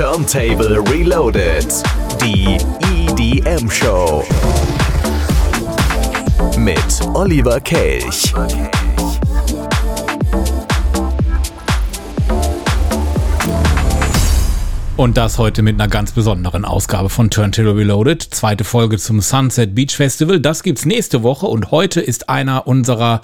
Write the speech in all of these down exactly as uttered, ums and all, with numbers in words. Turntable Reloaded, die E D M-Show mit Oliver Kelch. Und das heute mit einer ganz besonderen Ausgabe von Turntable Reloaded. Zweite Folge zum Sunset Beach Festival. Das gibt's nächste Woche und heute ist einer unserer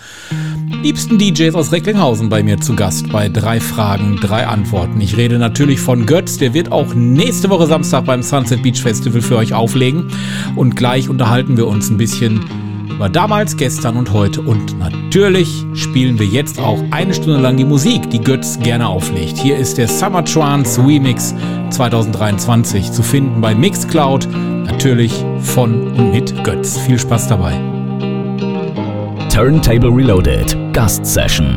liebsten D Js aus Recklinghausen bei mir zu Gast bei Drei Fragen, drei Antworten. Ich rede natürlich von Götz. Der wird auch nächste Woche Samstag beim Sunset Beach Festival für euch auflegen. Und gleich unterhalten wir uns ein bisschen über damals, gestern und heute. Und natürlich spielen wir jetzt auch eine Stunde lang die Musik, die Götz gerne auflegt. Hier ist der Summer Trance Remix zwanzig dreiundzwanzig zu finden bei Mixcloud. Natürlich von und mit Götz. Viel Spaß dabei. Turntable Reloaded Gast Session.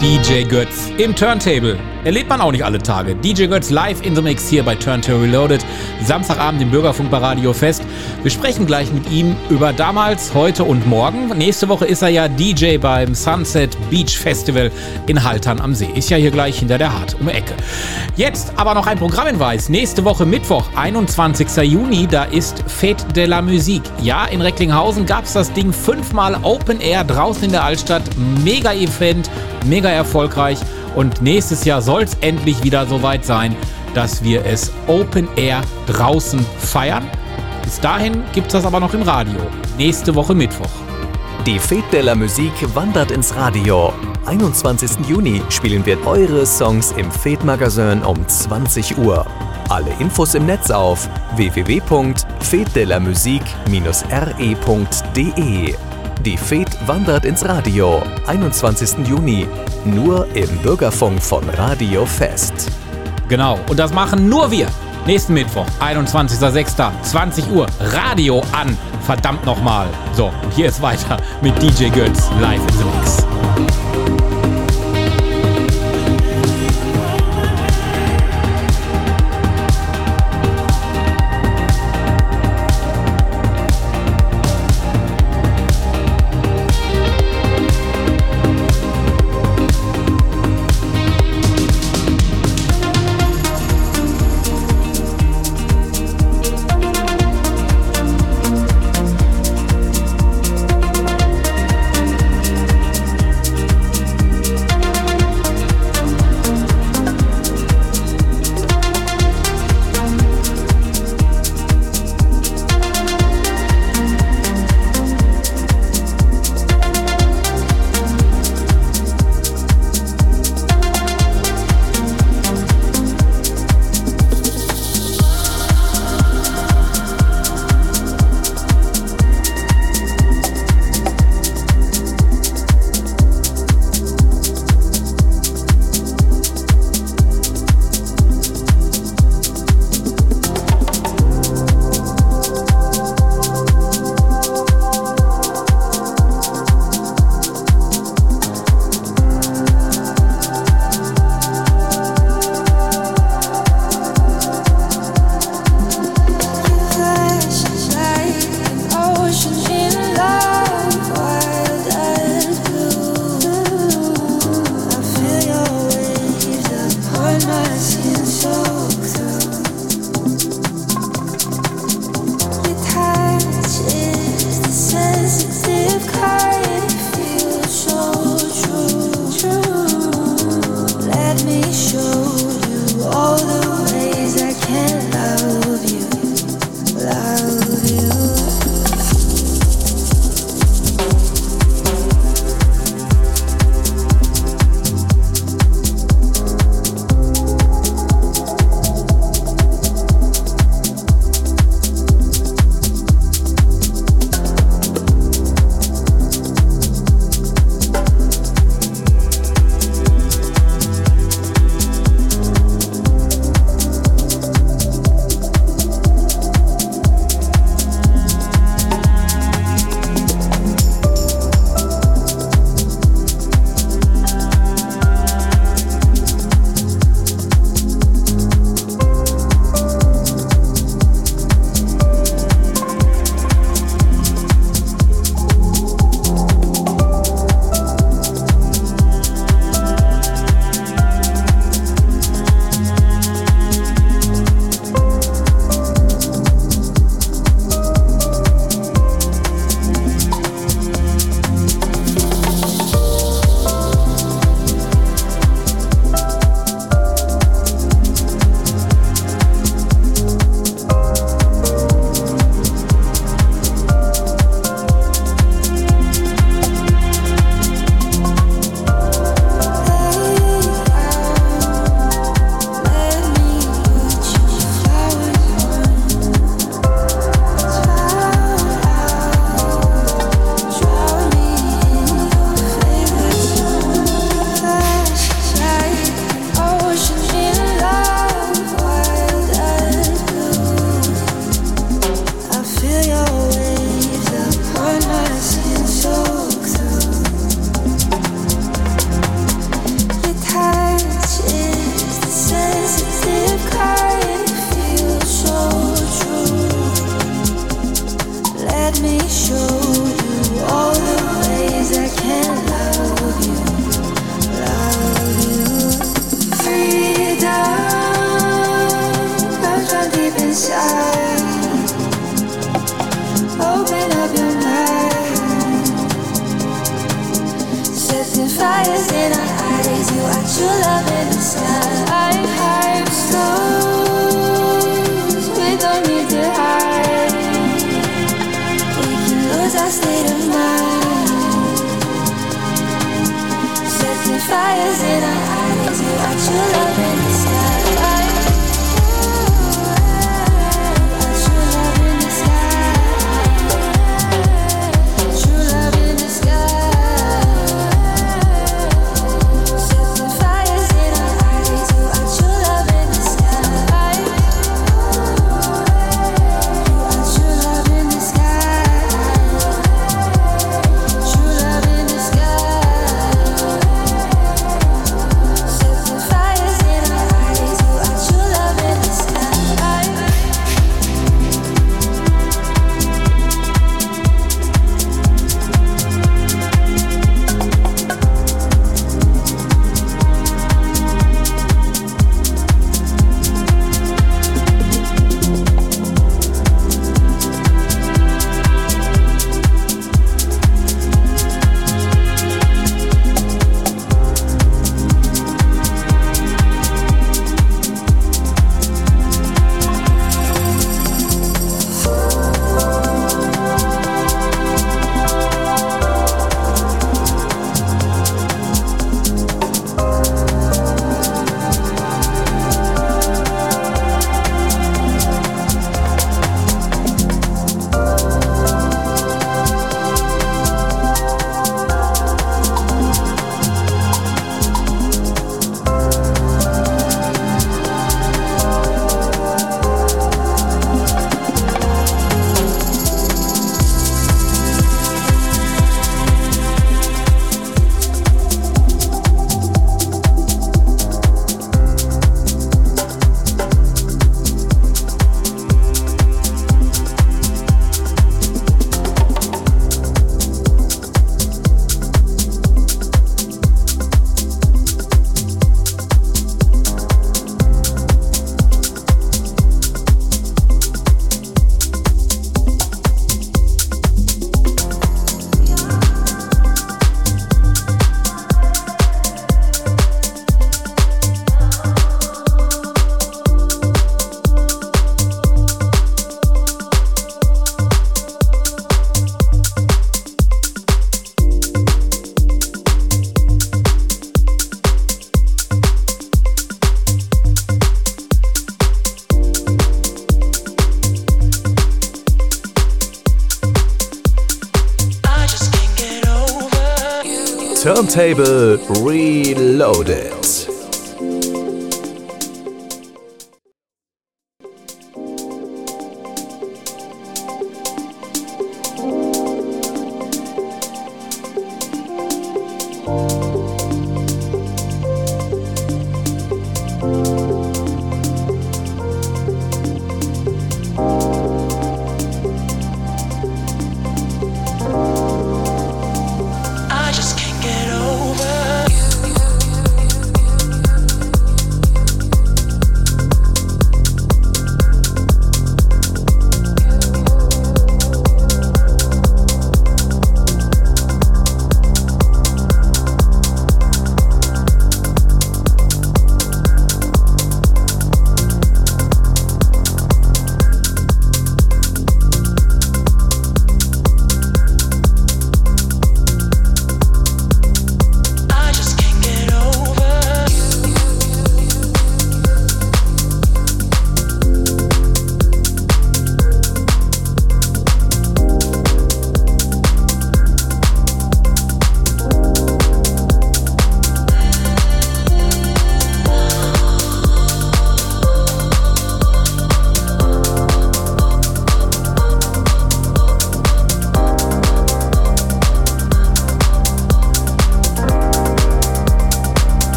D J Götz im Turntable. Erlebt man auch nicht alle Tage. D J Götz live in the mix hier bei Turntable Reloaded. Samstagabend im Bürgerfunk bei Radio Vest. Wir sprechen gleich mit ihm über damals, heute und morgen. Nächste Woche ist er ja D J beim Sunset Beach Festival in Haltern am See. Ist ja hier gleich hinter der Hart um die Ecke. Jetzt aber noch ein Programmhinweis. Nächste Woche Mittwoch, einundzwanzigster Juni, da ist Fête de la Musique. Ja, in Recklinghausen gab es das Ding fünfmal Open Air draußen in der Altstadt. Mega Event, mega erfolgreich. Und nächstes Jahr soll es endlich wieder soweit sein, dass wir es Open Air draußen feiern. Bis dahin gibt's das aber noch im Radio. Nächste Woche Mittwoch. Die Fête de la Musique wandert ins Radio. einundzwanzigster Juni spielen wir eure Songs im Fête-Magazin um zwanzig Uhr. Alle Infos im Netz auf w w w punkt fête de la musique dash r e punkt d e. Die Fête wandert ins Radio, einundzwanzigster Juni, nur im Bürgerfunk von Radio Vest. Genau, und das machen nur wir. Nächsten Mittwoch, einundzwanzigster sechster zwanzig Uhr, Radio an, verdammt nochmal. So, und hier ist weiter mit D J Götz, live in the mix. Turntable Reloaded.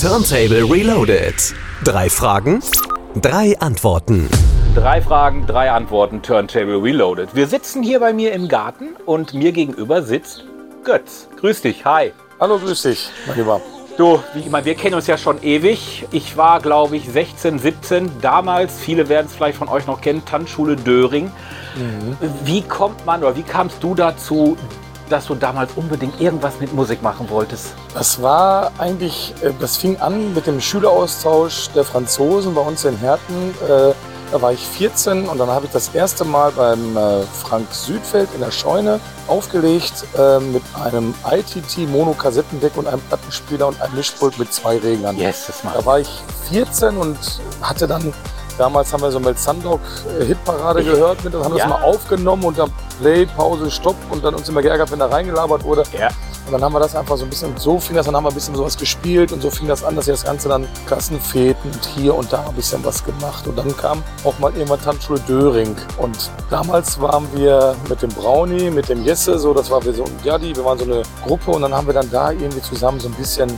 Turntable Reloaded. Drei Fragen, drei Antworten. Drei Fragen, drei Antworten, Turntable Reloaded. Wir sitzen hier bei mir im Garten und mir gegenüber sitzt Götz. Grüß dich, hi. Hallo, grüß dich, mein Lieber. Du, wie ich meine, wir kennen uns ja schon ewig. Ich war, glaube ich, sechzehn, siebzehn. Damals, viele werden es vielleicht von euch noch kennen, Tanzschule Döring. Mhm. Wie kommt man oder wie kamst du dazu, dass du damals unbedingt irgendwas mit Musik machen wolltest? Das war eigentlich, das fing an mit dem Schüleraustausch der Franzosen bei uns in Herten. Da war ich vierzehn und dann habe ich das erste Mal beim Frank Südfeld in der Scheune aufgelegt mit einem I T T Mono-Kassettendeck und einem Plattenspieler und einem Mischpult mit zwei Reglern. Yes, das macht. Da war ich vierzehn und hatte dann, damals haben wir so eine Sandrock-Hitparade gehört, mit, dann haben wir ja. das mal aufgenommen und dann Play, Pause, Stopp und dann uns immer geärgert, wenn da reingelabert wurde. Ja. Und dann haben wir das einfach so ein bisschen, so fing das, dann haben wir ein bisschen sowas gespielt und so fing das an, dass wir das Ganze dann Klassenfäten und hier und da ein bisschen was gemacht. Und dann kam auch mal irgendwann Tanzschule Döring und damals waren wir mit dem Brownie, mit dem Jesse, so, das war wir so, ja, die, wir waren so eine Gruppe und dann haben wir dann da irgendwie zusammen so ein bisschen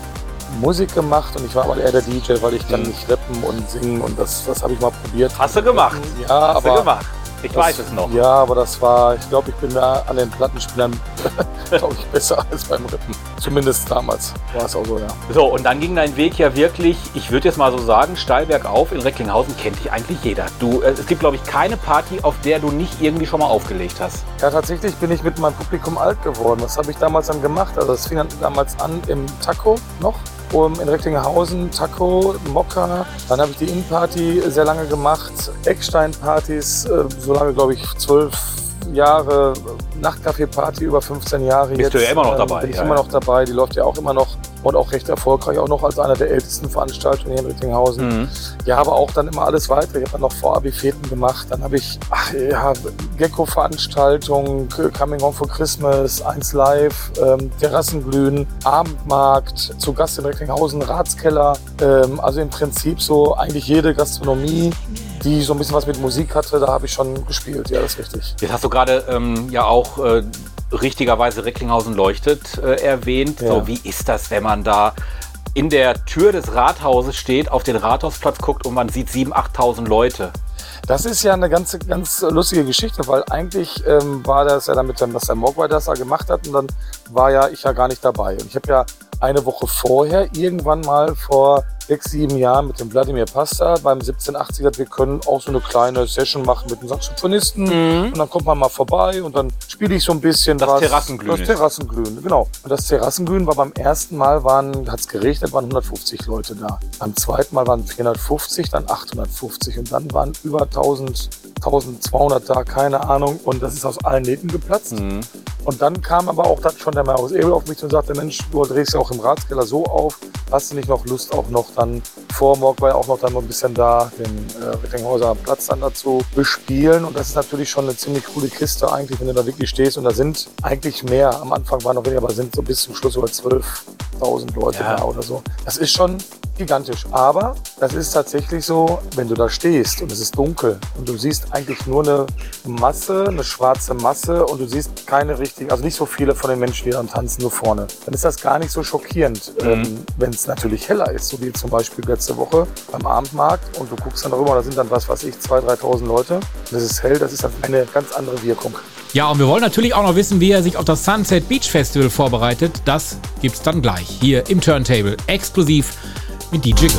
Musik gemacht und ich war aber eher der D J, weil ich kann nicht rappen und singen und das, das habe ich mal probiert. Hast du gemacht? Ja, Hast aber du gemacht? Ich das, weiß es noch. Ja, aber das war, ich glaube, ich bin da an den Plattenspielern, glaube ich, besser als beim Rippen. Zumindest damals war es auch so, ja. So, und dann ging dein Weg ja wirklich, ich würde jetzt mal so sagen, steil bergauf. In Recklinghausen kennt dich eigentlich jeder. Du, es gibt, glaube ich, keine Party, auf der du nicht irgendwie schon mal aufgelegt hast. Ja, tatsächlich bin ich mit meinem Publikum alt geworden. Das habe ich damals dann gemacht. Also das fing dann damals an im Taco noch. Um, in Recklinghausen, Taco, Mokka, dann habe ich die In-Party sehr lange gemacht, Eckstein-Partys, äh, so lange glaube ich zwölf Jahre, Nachtcafé-Party über fünfzehn Jahre. Bist jetzt, du ja immer noch dabei. Bin ich ja, immer noch dabei, die läuft ja auch immer noch und auch recht erfolgreich, auch noch als einer der ältesten Veranstaltungen hier in Recklinghausen. Mhm. Ja, aber auch dann immer alles weiter, ich habe dann noch Vorabi-Feten gemacht, dann habe ich ach, ja, Gecko-Veranstaltungen, Coming Home for Christmas, Eins Live, ähm, Terrassenblühen, Abendmarkt, zu Gast in Recklinghausen, Ratskeller, ähm, also im Prinzip so eigentlich jede Gastronomie, die so ein bisschen was mit Musik hatte, da habe ich schon gespielt, ja, das ist richtig. Jetzt hast du gerade ähm, ja auch äh, richtigerweise Recklinghausen leuchtet äh, erwähnt. Ja. So, wie ist das, wenn man da in der Tür des Rathauses steht, auf den Rathausplatz guckt und man sieht siebentausend, achttausend Leute? Das ist ja eine ganze, ganz lustige Geschichte, weil eigentlich ähm, war das ja damit, dass der Morgweiler das da gemacht hat und dann war ja ich ja gar nicht dabei. Und ich habe ja eine Woche vorher irgendwann mal vor sechs, sieben Jahren mit dem Wladimir Pasta beim siebzehnhundertachtziger, wir können auch so eine kleine Session machen mit einem Saxophonisten mhm. und dann kommt man mal vorbei und dann spiele ich so ein bisschen das was. Terrassenglühen. Das Terrassenglühen, genau. Und das Terrassenglühen war beim ersten Mal, hat es geregnet, waren hundertfünfzig Leute da. Beim zweiten Mal waren vierhundertfünfzig, dann achthundertfünfzig und dann waren über tausend, tausendzweihundert da, keine Ahnung. Und das ist aus allen Nähten geplatzt. Mhm. Und dann kam aber auch dann schon der Marius Ebel auf mich und sagte, Mensch, du drehst ja auch im Ratskeller so auf, hast du nicht noch Lust auch noch dann vor Morgweiler auch noch dann mal ein bisschen da den äh, Recklinghauser Platz dann dazu bespielen. Und das ist natürlich schon eine ziemlich coole Kiste eigentlich, wenn du da wirklich stehst. Und da sind eigentlich mehr, am Anfang waren noch weniger, aber sind so bis zum Schluss über zwölftausend Leute ja. da oder so. Das ist schon gigantisch, aber das ist tatsächlich so, wenn du da stehst und es ist dunkel und du siehst eigentlich nur eine Masse, eine schwarze Masse und du siehst keine richtigen, also nicht so viele von den Menschen, die dann tanzen, nur vorne, dann ist das gar nicht so schockierend, mhm. ähm, wenn es natürlich heller ist, so wie zum Beispiel letzte Woche beim Abendmarkt und du guckst dann darüber, da sind dann, was weiß ich, zweitausend, dreitausend Leute und das ist hell, das ist dann eine ganz andere Wirkung. Ja, und wir wollen natürlich auch noch wissen, wie er sich auf das Sunset Beach Festival vorbereitet, das gibt's dann gleich hier im Turntable, exklusiv mit D J Götz.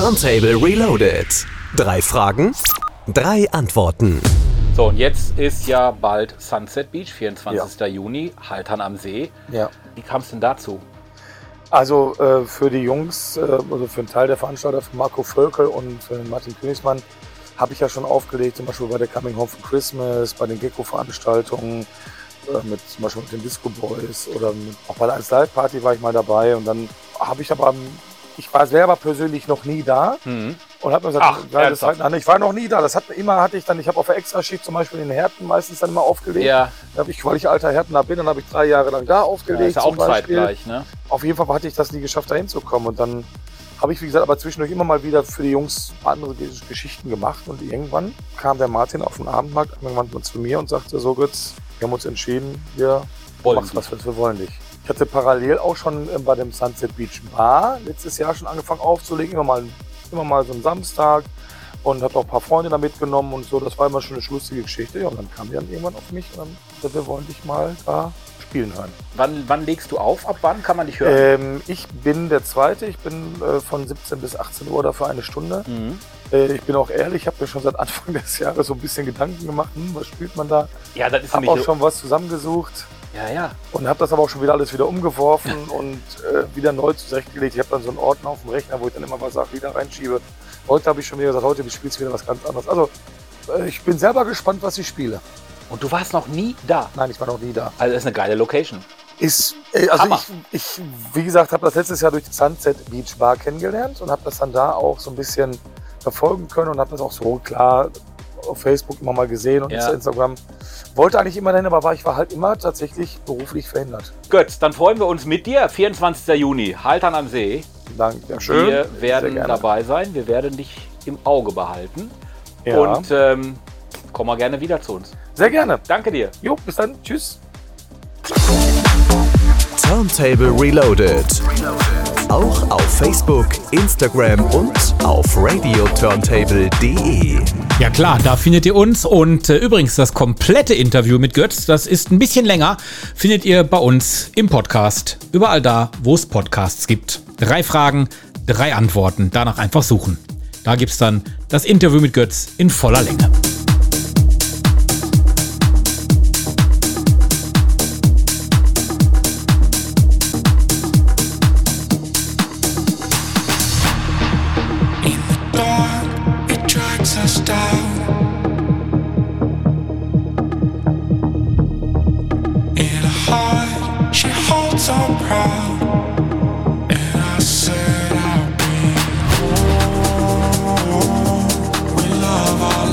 Turntable Reloaded. Drei Fragen, drei Antworten. So, und jetzt ist ja bald Sunset Beach, vierundzwanzigsten Ja. Juni, Haltern am See. Ja. Wie kam es denn dazu? Also äh, für die Jungs, äh, also für einen Teil der Veranstalter, für Marco Völkel und für Martin Königsmann, habe ich ja schon aufgelegt, zum Beispiel bei der Coming Home for Christmas, bei den Gecko-Veranstaltungen, äh, mit, zum Beispiel mit den Disco Boys oder mit, auch bei der Eins Live Party war ich mal dabei. Und dann habe ich aber, ich war selber persönlich noch nie da. Mhm. Und habe mir gesagt, Ach, ja, das halt, ich war noch nie da. Das hat, immer hatte ich dann, ich habe auf der Extraschicht zum Beispiel in Herten meistens dann immer aufgelegt. Ja. Da habe ich, weil ich alter Hertener bin, dann habe ich drei Jahre lang da aufgelegt. Ja, ist ja auch zeitgleich, ne? Auf jeden Fall hatte ich das nie geschafft, da hinzukommen. Und dann habe ich, wie gesagt, aber zwischendurch immer mal wieder für die Jungs andere Geschichten gemacht. Und irgendwann kam der Martin auf den Abendmarkt irgendwann zu mir und sagte, so Götz, wir haben uns entschieden, wir wollen machen was, wir wollen dich. Ich hatte parallel auch schon bei dem Sunset Beach Bar letztes Jahr schon angefangen aufzulegen, immer mal immer mal so einen Samstag, und habe auch ein paar Freunde da mitgenommen und so. Das war immer schon eine lustige Geschichte. Ja, und dann kam die dann irgendwann auf mich und dann, wir wollen dich mal da spielen hören. Wann, wann legst du auf? Ab wann kann man dich hören? Ähm, ich bin der Zweite. Ich bin äh, von siebzehn bis achtzehn Uhr da für eine Stunde. Mhm. Äh, ich bin auch ehrlich, ich habe mir schon seit Anfang des Jahres so ein bisschen Gedanken gemacht, hm, was spielt man da? Ja, das ist hab auch so schon was zusammengesucht. Ja, ja. Und habe das aber auch schon wieder alles wieder umgeworfen und äh, wieder neu zurechtgelegt. Ich habe dann so einen Ordner auf dem Rechner, wo ich dann immer was sage, wieder reinschiebe. Heute habe ich schon wieder gesagt, heute spielst du wieder was ganz anderes. Also äh, ich bin selber gespannt, was ich spiele. Und du warst noch nie da? Nein, ich war noch nie da. Also das ist eine geile Location. Ist, äh, also Hammer. Ich, ich, wie gesagt, habe das letztes Jahr durch die Sunset Beach Bar kennengelernt und habe das dann da auch so ein bisschen verfolgen können und habe das auch so klar auf Facebook immer mal gesehen und ja. Instagram. Wollte eigentlich immer dahin, aber war, ich war halt immer tatsächlich beruflich verhindert. Götz, dann freuen wir uns mit dir. vierundzwanzigsten Juni, Haltern am See. Dankeschön. Wir werden dabei sein. Wir werden dich im Auge behalten. Ja. Und ähm, komm mal gerne wieder zu uns. Sehr gerne. Danke dir. Jo, bis dann. Tschüss. Turntable Reloaded. Auch auf Facebook, Instagram und auf radio turntable punkt de. Ja klar, da findet ihr uns. Und äh, übrigens, das komplette Interview mit Götz, das ist ein bisschen länger, findet ihr bei uns im Podcast. Überall da, wo es Podcasts gibt. Drei Fragen, drei Antworten. Danach einfach suchen. Da gibt's dann das Interview mit Götz in voller Länge.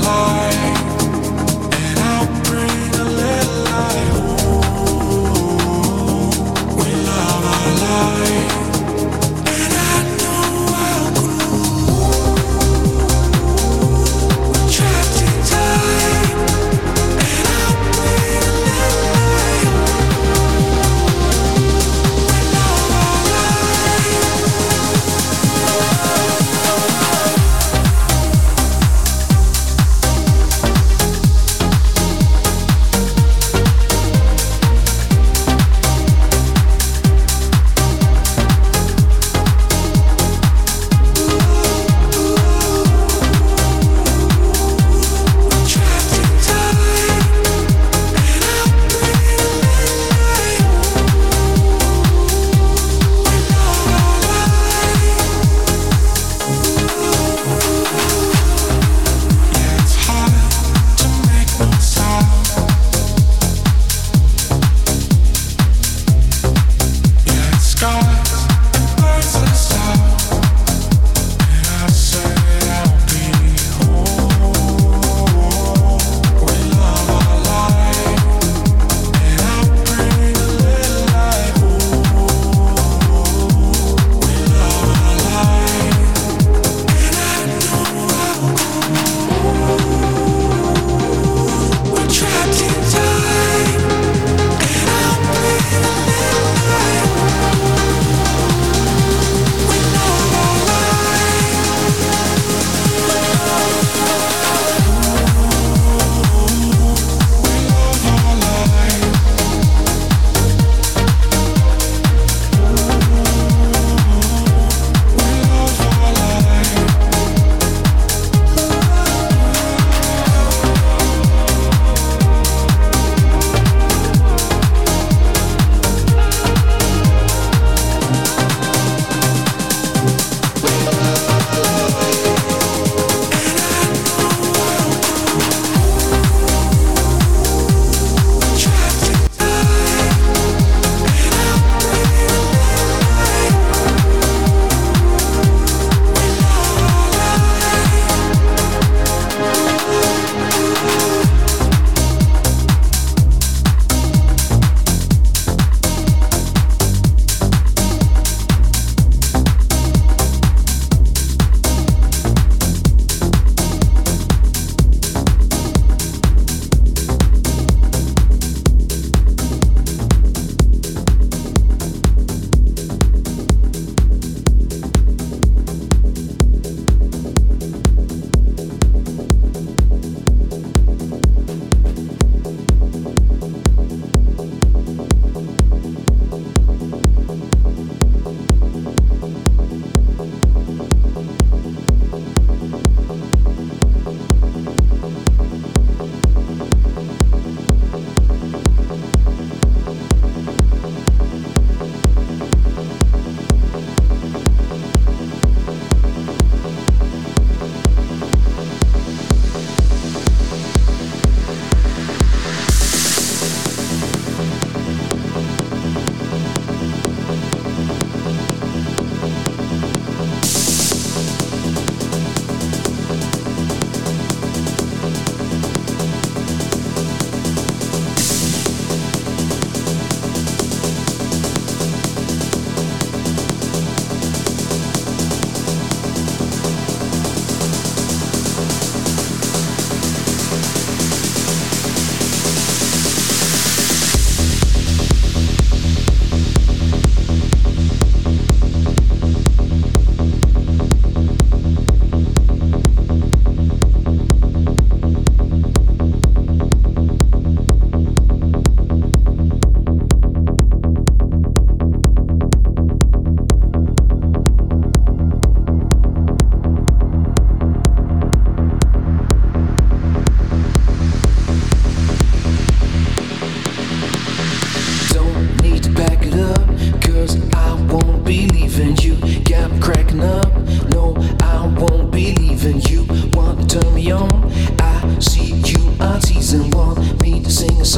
Our lives.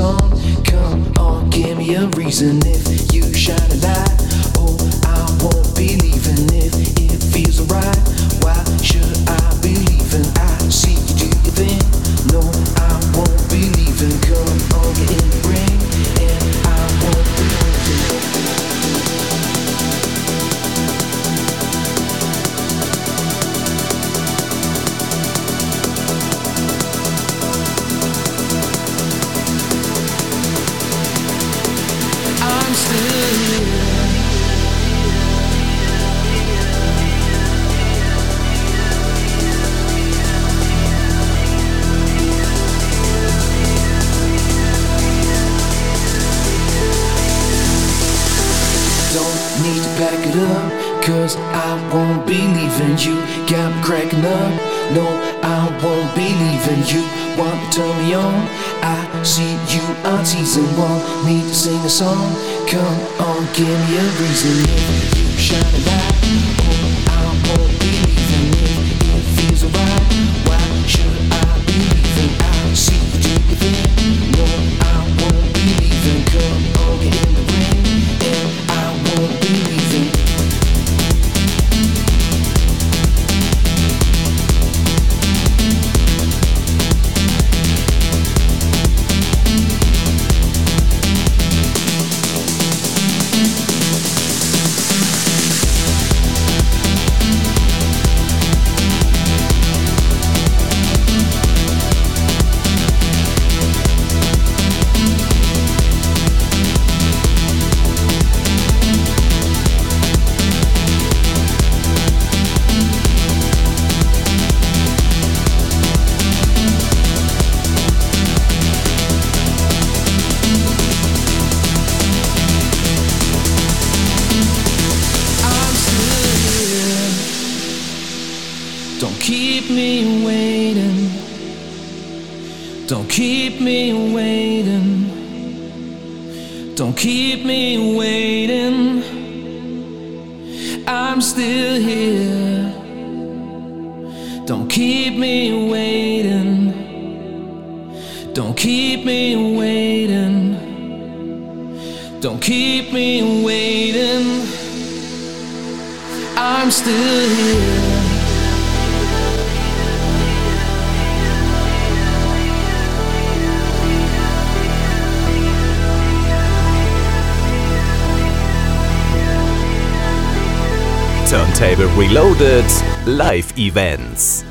song. Come on, give me a reason. If you shine a light, oh, I won't be leaving. If it feels right, why should I be leaving? I see you do your thing. No, I won't be leaving. Come on, get in the ring, and I won't be leaving. Cause I won't be leaving you. Got me cracking up. No, I won't be leaving you. Want to turn me on? I see you are teasing. Want me to sing a song? Come on, give me a reason. If you shine a light, oh, I won't be leaving. If it feels alright, why should I be leaving? I see you do your thing. No, I won't be leaving. Come on, get in the ring, and I won't be leaving. Turntable Reloaded Live Events.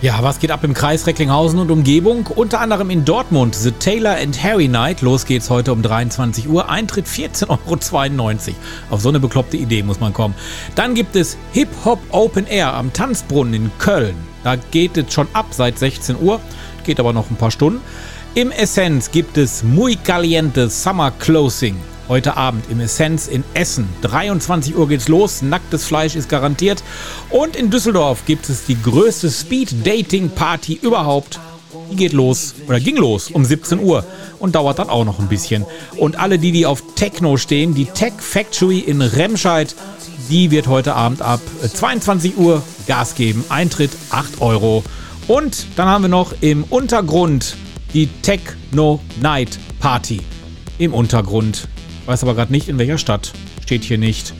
Ja, was geht ab im Kreis Recklinghausen und Umgebung? Unter anderem in Dortmund, The Taylor and Harry Night. Los geht's heute um dreiundzwanzig Uhr. Eintritt vierzehn Euro zweiundneunzig. Auf so eine bekloppte Idee muss man kommen. Dann gibt es Hip-Hop Open Air am Tanzbrunnen in Köln. Da geht es schon ab seit sechzehn Uhr. Geht aber noch ein paar Stunden. Im Essenz gibt es Muy Caliente Summer Closing. Heute Abend im Essenz in Essen. dreiundzwanzig Uhr geht's los. Nacktes Fleisch ist garantiert. Und in Düsseldorf gibt es die größte Speed-Dating-Party überhaupt. Die geht los, oder ging los, um siebzehn Uhr. Und dauert dann auch noch ein bisschen. Und alle, die, die auf Techno stehen, die Tech Factory in Remscheid, die wird heute Abend ab zweiundzwanzig Uhr Gas geben. Eintritt acht Euro. Und dann haben wir noch im Untergrund die Techno-Night-Party. Im Untergrund. Weiß aber gerade nicht, in welcher Stadt. Steht hier nicht.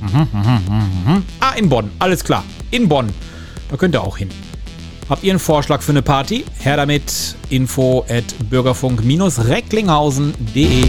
Mhm, mh, mh, mh. Ah, in Bonn. Alles klar. In Bonn. Da könnt ihr auch hin. Habt ihr einen Vorschlag für eine Party? Her damit. Info at bürgerfunk-recklinghausen.de.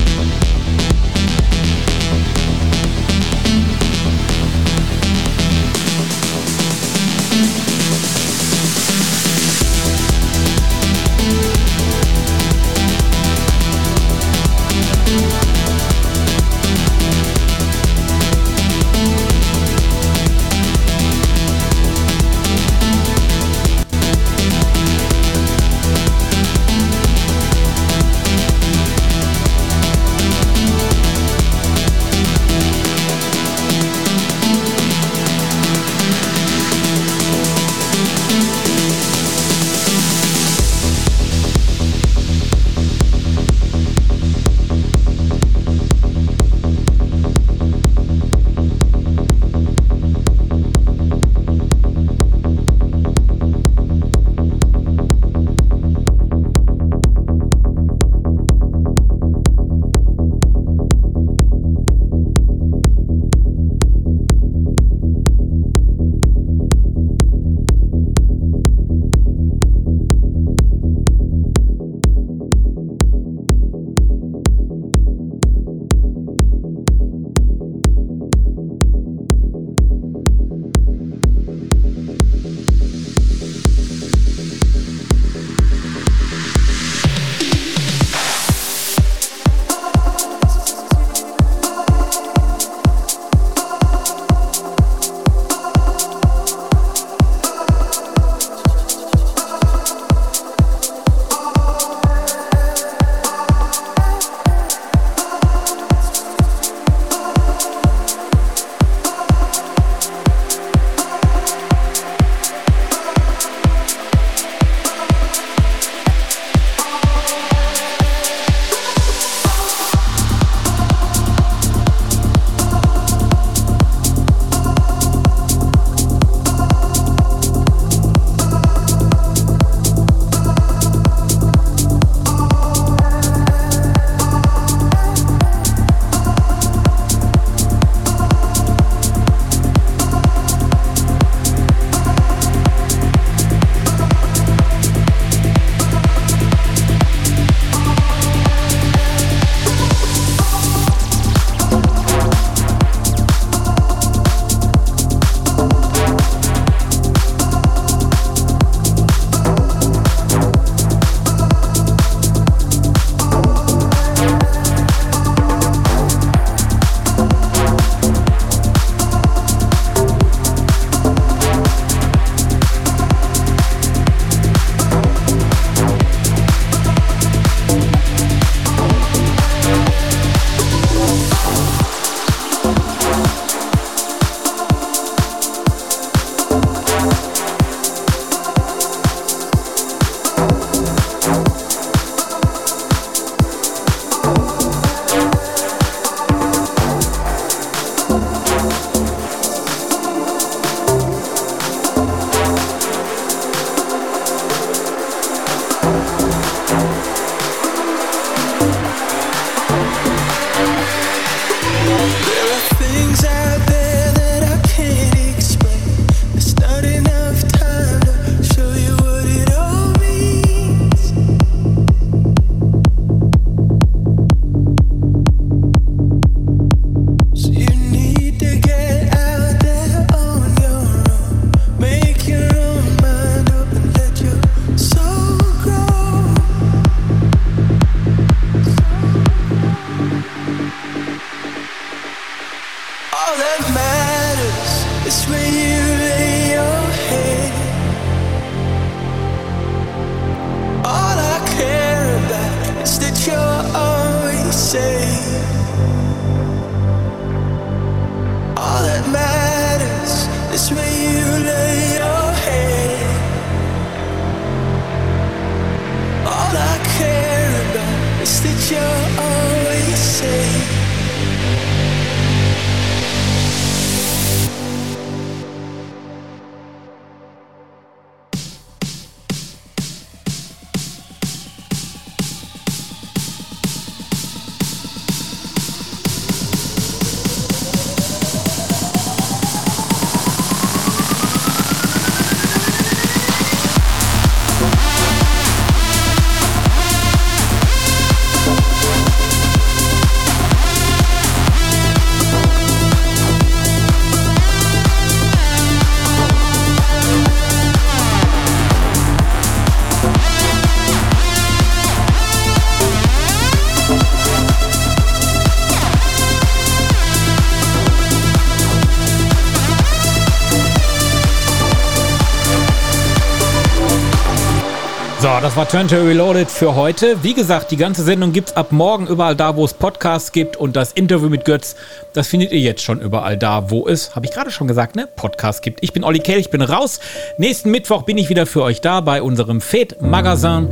So, das war Turntable Reloaded für heute. Wie gesagt, die ganze Sendung gibt's ab morgen überall da, wo es Podcasts gibt. Und das Interview mit Götz, das findet ihr jetzt schon überall da, wo es, habe ich gerade schon gesagt, ne, Podcasts gibt. Ich bin Olli Kelch, ich bin raus. Nächsten Mittwoch bin ich wieder für euch da bei unserem Fête Magazin.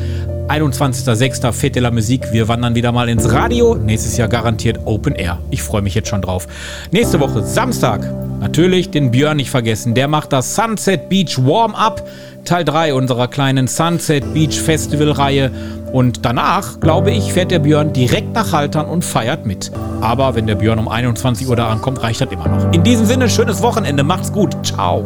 einundzwanzigster sechster Fête de la Musique. Wir wandern wieder mal ins Radio. Nächstes Jahr garantiert Open Air. Ich freue mich jetzt schon drauf. Nächste Woche, Samstag, natürlich den Björn nicht vergessen. Der macht das Sunset Beach Warm-Up. Teil drei unserer kleinen Sunset Beach Festival Reihe. Und danach, glaube ich, fährt der Björn direkt nach Haltern und feiert mit. Aber wenn der Björn um einundzwanzig Uhr da ankommt, reicht das immer noch. In diesem Sinne, schönes Wochenende. Macht's gut. Ciao.